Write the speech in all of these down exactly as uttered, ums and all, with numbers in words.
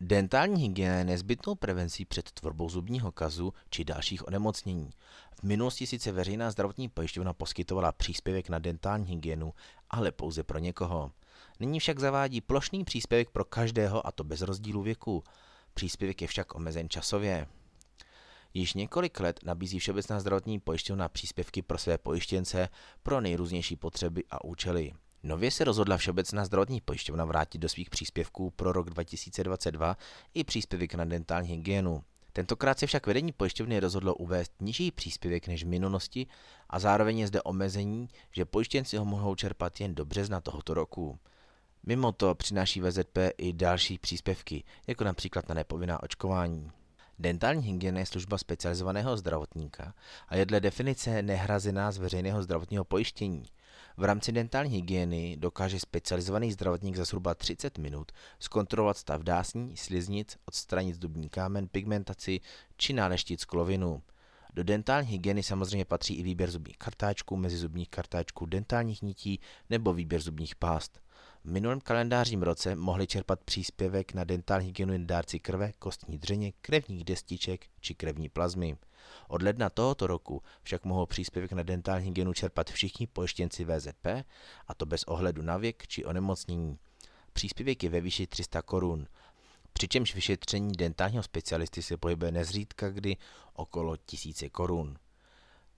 Dentální hygiena je nezbytnou prevencí před tvorbou zubního kazu či dalších onemocnění. V minulosti sice Veřejná zdravotní pojišťovna poskytovala příspěvek na dentální hygienu, ale pouze pro někoho. Nyní však zavádí plošný příspěvek pro každého, a to bez rozdílu věku. Příspěvek je však omezen časově. Již několik let nabízí Všeobecná zdravotní pojišťovna příspěvky pro své pojištěnce pro nejrůznější potřeby a účely. Nově se rozhodla Všeobecná zdravotní pojišťovna vrátit do svých příspěvků pro rok dva tisíce dvacet dva i příspěvek na dentální hygienu. Tentokrát se však vedení pojišťovny rozhodlo uvést nižší příspěvek než v minulosti a zároveň je zde omezení, že pojištěnci ho mohou čerpat jen do března tohoto roku. Mimo to přináší V Z P i další příspěvky, jako například na nepovinná očkování. Dentální hygiena je služba specializovaného zdravotníka a je dle definice nehrazená z veřejného zdravotního pojištění. V rámci dentální hygieny dokáže specializovaný zdravotník za zhruba třicet minut zkontrolovat stav dásní, sliznic, odstranit zubní kámen, pigmentaci či náleštit sklovinu. Do dentální hygieny samozřejmě patří i výběr zubních kartáčků, mezizubních kartáčků, dentálních nití nebo výběr zubních pást. V minulém kalendářním roce mohli čerpat příspěvek na dentální hygienu jen dárci krve, kostní dřeně, krevních destiček či krevní plazmy. Od ledna tohoto roku však mohou příspěvek na dentální hygienu čerpat všichni pojištěnci V Z P, a to bez ohledu na věk či onemocnění. Příspěvek je ve výši tři sta korun, přičemž vyšetření dentálního specialisty se pohybuje nezřídka kdy okolo tisíce korun.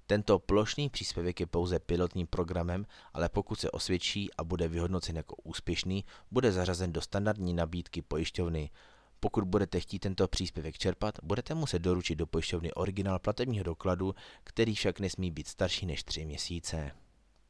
Tento plošný příspěvek je pouze pilotním programem, ale pokud se osvědčí a bude vyhodnocen jako úspěšný, bude zařazen do standardní nabídky pojišťovny. Pokud budete chtít tento příspěvek čerpat, budete muset doručit do pojišťovny originál platebního dokladu, který však nesmí být starší než tři měsíce.